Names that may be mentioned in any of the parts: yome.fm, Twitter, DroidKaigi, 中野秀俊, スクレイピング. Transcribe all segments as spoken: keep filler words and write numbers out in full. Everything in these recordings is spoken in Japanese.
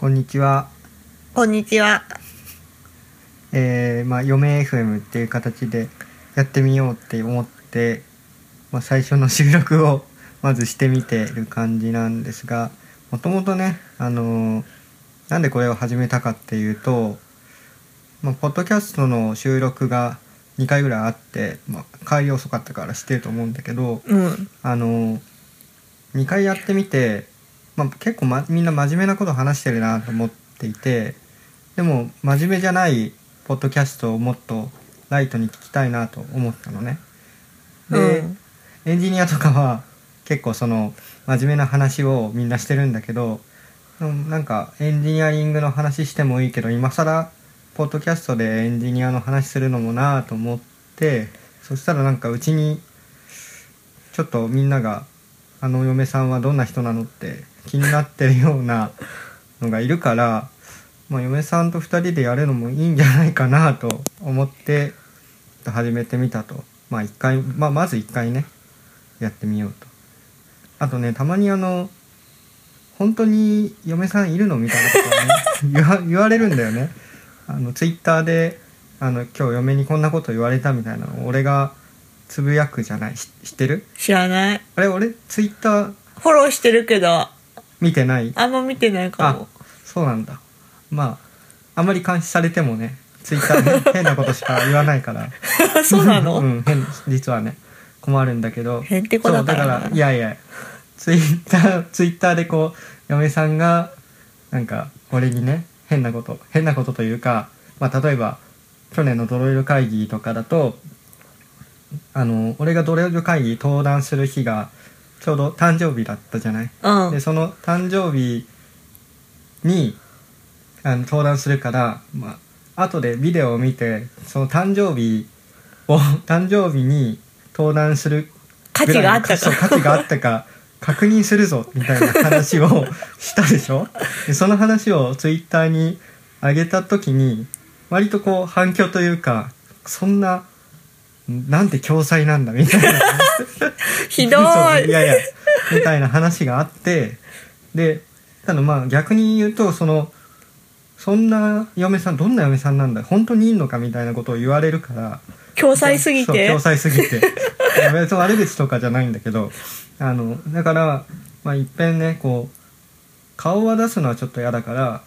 こんにちは。こんにちは。えー、まあ嫁 エフエム っていう形でやってみようって思って、まあ、最初の収録をまずしてみてる感じなんですが、もともとね、あのー、なんでこれを始めたかっていうと、まあ、ポッドキャストの収録がにかいぐらいあって、まあ、帰り遅かったからしてると思うんだけど、うん、あのー、にかいやってみて、まあ、結構、ま、みんな真面目なこと話してるなと思っていて、でも真面目じゃないポッドキャストをもっとライトに聞きたいなと思ったのね。で、うん、エンジニアとかは結構その真面目な話をみんなしてるんだけど、なんかエンジニアリングの話してもいいけど、今更ポッドキャストでエンジニアの話するのもなと思って、そしたらなんかうちにちょっとみんながあの嫁さんはどんな人なのって気になってるようなのがいるから、まあ、嫁さんとふたりでやるのもいいんじゃないかなと思って始めてみたと。まあいっかい、まあ、まずいっかいねやってみようと。あとね、たまにあの本当に嫁さんいるのみたいなことを、ね、言わ、言われるんだよね。あのツイッターであの今日嫁にこんなこと言われたみたいなのを俺がつぶやくじゃない。知ってる？知らない。あれ、俺ツイッターフォローしてるけど見てない。あんま見てないかも。あ、そうなんだ。まああんまり監視されてもね、ツイッターで変なことしか言わないからそうなの？うん、変、実はね困るんだけど。変ってこだからな。そうだから、いやいやツイッターツイッターでこう嫁さんがなんか俺にね変なこと変なことというか、まあ例えば去年のドロイド会議とかだと、あの俺がドロイド会議登壇する日がちょうど誕生日だったじゃない、うん、でその誕生日にあの登壇するから、まあ後でビデオを見てその誕生日を誕生日に登壇する価値があったか価値があったか確認するぞみたいな話をしたでしょでその話をツイッターに上げた時に割とこう反響というか、そんななんて共済なんだみたいなひどいいやいやみたいな話があって、でただまあ逆に言うと、そのそんな嫁さんどんな嫁さんなんだ本当にいいのかみたいなことを言われるから、共済すぎて共済すぎて別に悪口とかじゃないんだけど、あのだから、まあ、いっぺんねこう顔は出すのはちょっと嫌だから、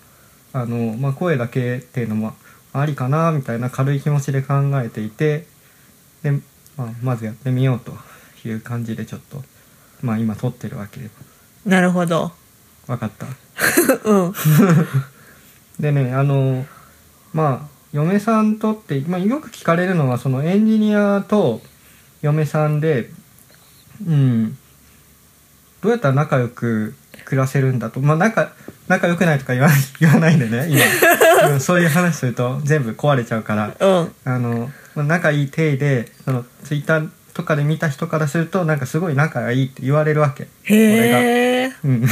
あの、まあ、声だけっていうのもありかなみたいな軽い気持ちで考えていて、で、まあ、まずやってみようという感じでちょっと、まあ、今撮ってるわけで。なるほど、分かったうんでね、あのまあ嫁さんとって、まあ、よく聞かれるのはそのエンジニアと嫁さんで、うん、どうやったら仲良く暮らせるんだと。まあ仲、仲良くないとか言わ、言わないでね今そういう話すると全部壊れちゃうから、うん、あの仲いい体でそのツイッターとかで見た人からするとなんかすごい仲がいいって言われるわけ。へー、俺が、うん、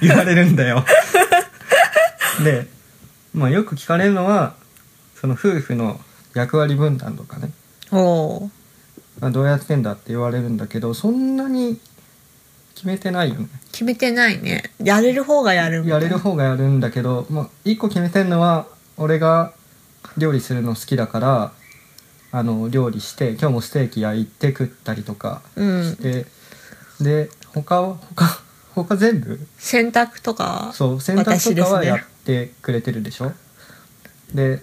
言われるんだよで、まあ、よく聞かれるのはその夫婦の役割分担とかね、お、まあ、どうやってんだって言われるんだけど、そんなに決めてないよね。決めてないね。やれる方がやるみたいな。やれる方がやるんだけど、まあ、一個決めてんのは俺が料理するの好きだから、あの料理して今日もステーキ焼いて食ったりとかして、うん、で他は他他全部洗濯とか、そう洗濯とかはやってくれてるでしょ。で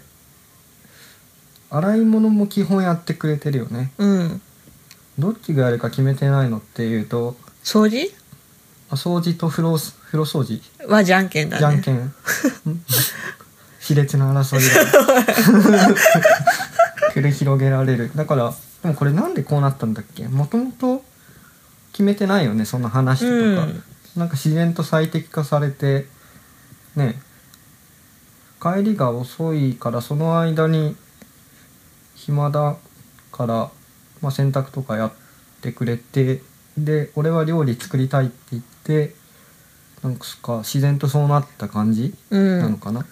洗い物も基本やってくれてるよね、うん、どっちがやるか決めてないのっていうと掃除、あ掃除と風呂、風呂掃除はじゃんけんだね。じゃんけん熾烈な争いが繰り広げられる。だからでもこれなんでこうなったんだっけ、もともと決めてないよねその話とか、うん、なんか自然と最適化されてね。帰りが遅いからその間に暇だから、まあ、洗濯とかやってくれて、で俺は料理作りたいって言って、なんか自然とそうなった感じなのかな、うん、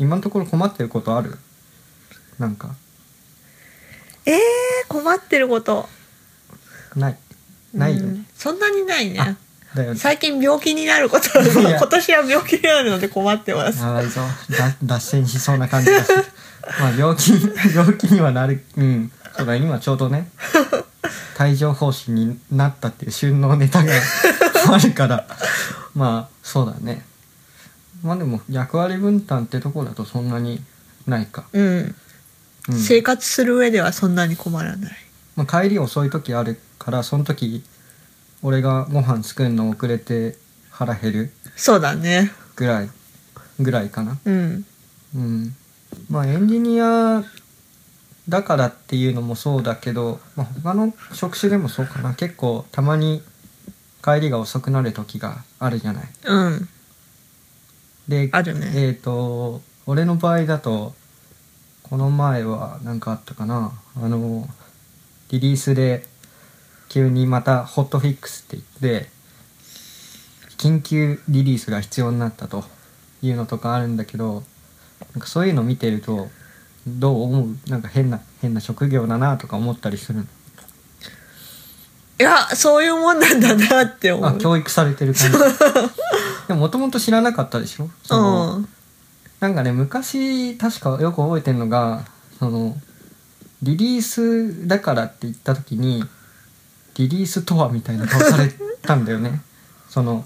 今のところ困ってることある？なんかえー困ってることないないよね、うん、そんなにないね。だよね、最近病気になること今年は病気になるので困ってます。あそう脱線しそうな感じだしまあ病気病気にはなる、うん、そうだ今ちょうどね帯状疱疹になったっていう旬のネタがあるからまあそうだね。まあでも役割分担ってとこだとそんなにないか、うんうん、生活する上ではそんなに困らない。まあ、帰り遅い時あるからその時俺がご飯作るの遅れて腹減るそうだねぐらいぐらいかな。うん、うん、まあエンジニアだからっていうのもそうだけど、まあ、他の職種でもそうかな。結構たまに帰りが遅くなる時があるじゃない。うんであるね。えっと俺の場合だとこの前は何かあったかな、あのリリースで急にまたホットフィックスって言って緊急リリースが必要になったというのとかあるんだけど、なんかそういうの見てるとどう思う？なんか変な変な職業だなとか思ったりするの？いやそういうもんなんだなって思う。あ教育されてる感じでももともと知らなかったでしょその、うん、なんかね昔確かよく覚えてるのがそのリリースだからって言った時にリリースとはみたいな顔されたんだよねその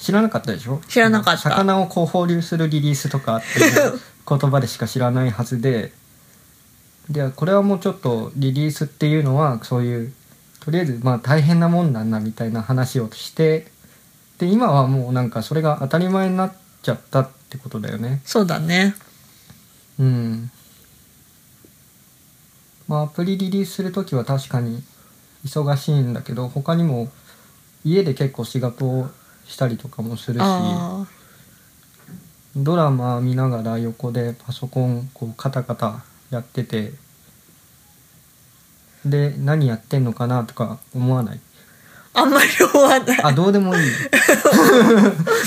知らなかったでしょ。知らなかった。魚をこう放流するリリースとかっていう言葉でしか知らないはずででこれはもうちょっとリリースっていうのはそういうとりあえずまあ大変なもんなんだみたいな話をしてで今はもうなんかそれが当たり前になっちゃったってことだよね。そうだね。うんまあアプリリリースするときは確かに忙しいんだけど他にも家で結構仕事をしたりとかもするしドラマ見ながら横でパソコンこうカタカタやっててで何やってんのかなとか思わない？あんまり思わない。あどうでもいい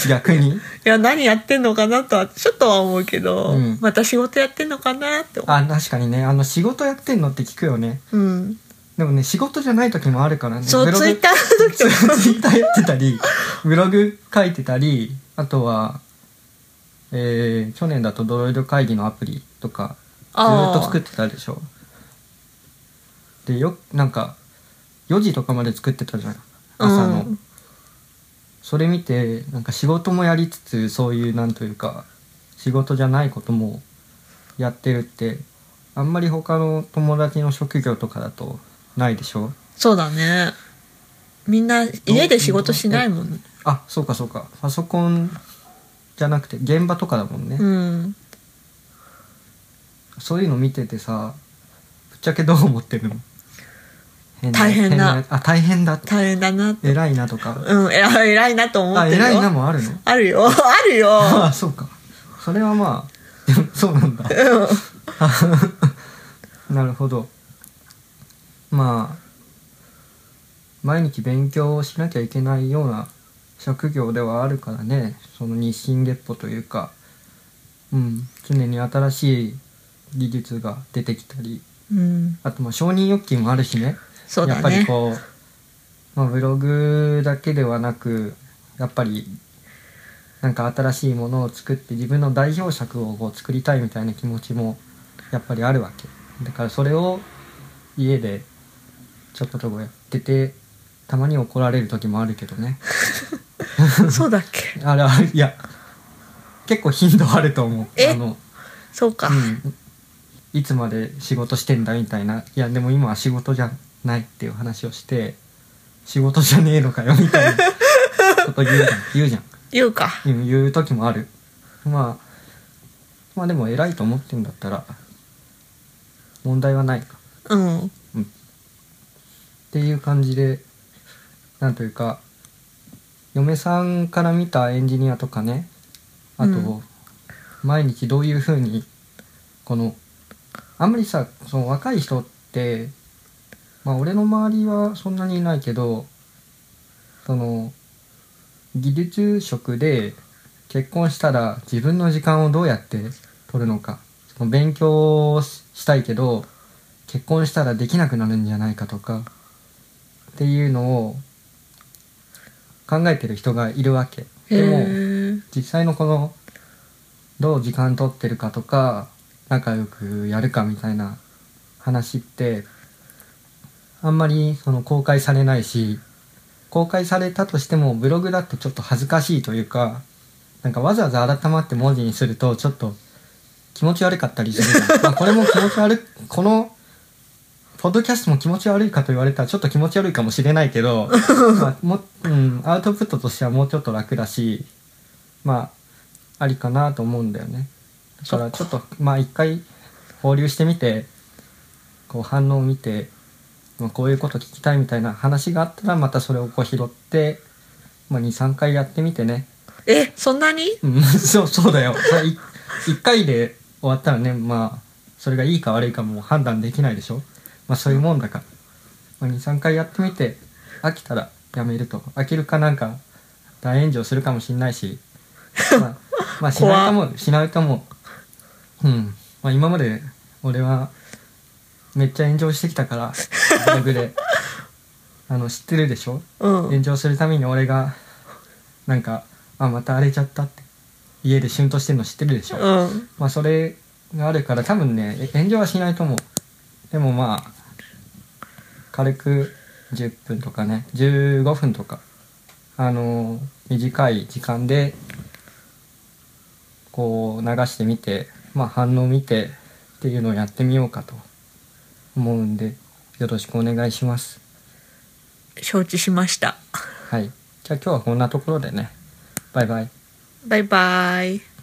逆にいや何やってんのかなとはちょっとは思うけど、うん、また仕事やってんのかなって思う。あ確かにねあの仕事やってんのって聞くよね。うんでもね仕事じゃない時もあるからね。そうツイッターの時もツイッターやってたりブログ書いてたりあとは、えー、去年だとDroidKaigiのアプリとかずっと作ってたでしょ。でよなんかよじとかまで作ってたじゃん朝の、うん、それ見てなんか仕事もやりつつそういうなんというか仕事じゃないこともやってるってあんまり他の友達の職業とかだとないでしょ。そうだねみんな家で仕事しないもんね。あそうかそうかパソコンじゃなくて現場とかだもんね、うん、そういうの見ててさぶっちゃけどう思ってるの？大変だあ大変だ大変だな偉いなとかうん偉いなと思ってるよ。あ偉いなもあるの？あるよあるよああそうかそれはまあそうなんだ、うん、なるほど。まあ毎日勉強をしなきゃいけないような職業ではあるからねその日進月歩というか、うん、常に新しい技術が出てきたり、うん、あとまあ承認欲求もあるしね。そうだねやっぱりこう、まあ、ブログだけではなくやっぱりなんか新しいものを作って自分の代表作をこう作りたいみたいな気持ちもやっぱりあるわけだからそれを家でちょっととこやっててたまに怒られる時もあるけどねそうだっけあれあれいや結構頻度あると思う。えあのそうか、うん、いつまで仕事してんだみたいないやでも今は仕事じゃないっていう話をして仕事じゃねえのかよみたいなこと言うじゃん言うじゃん言うか言う時もある。まあまあでも偉いと思ってんだったら問題はないか。うんっていう感じでなんというか嫁さんから見たエンジニアとかねあと、うん、毎日どういう風にこのあんまりさその若い人ってまあ俺の周りはそんなにいないけどその技術職で結婚したら自分の時間をどうやって取るのかその勉強をしたいけど結婚したらできなくなるんじゃないかとかっていうのを考えてる人がいるわけでも、実際のこのどう時間取ってるかとか仲良くやるかみたいな話ってあんまりその公開されないし、公開されたとしてもブログだとちょっと恥ずかしいというか、なんかわざわざ改まって文字にするとちょっと気持ち悪かったりするまあこれも気持ち悪い、このポッドキャストも気持ち悪いかと言われたらちょっと気持ち悪いかもしれないけどまあも、うん、アウトプットとしてはもうちょっと楽だし、まあありかなと思うんだよね。だからちょっとまあ一回放流してみて、こう反応を見て、まあ、こういうこと聞きたいみたいな話があったらまたそれをこう拾って、まあ、にさんかいやってみてね。え、そんなにそう、そうだよいっかいで終わったらね、まあそれがいいか悪いかも判断できないでしょ。まあそういうもんだから、まあ、にさんかいやってみて飽きたらやめると。飽きるかなんか大炎上するかもしんないし、まあ、まあしないかもしないかも、うん、まあ今まで俺はめっちゃ炎上してきたからブログであの知ってるでしょ、うん、炎上するために俺がなんかあまた荒れちゃったって家でシュンとしてるの知ってるでしょ、うん、まあそれがあるから多分ね炎上はしないと思う。でもまあ軽くじゅっぷんとかねじゅうごふんとか、あのー、短い時間でこう流してみて、まあ、反応見てっていうのをやってみようかと思うんでよろしくお願いします。承知しました。はい、じゃあ今日はこんなところでね。バイバイ。バイバイ。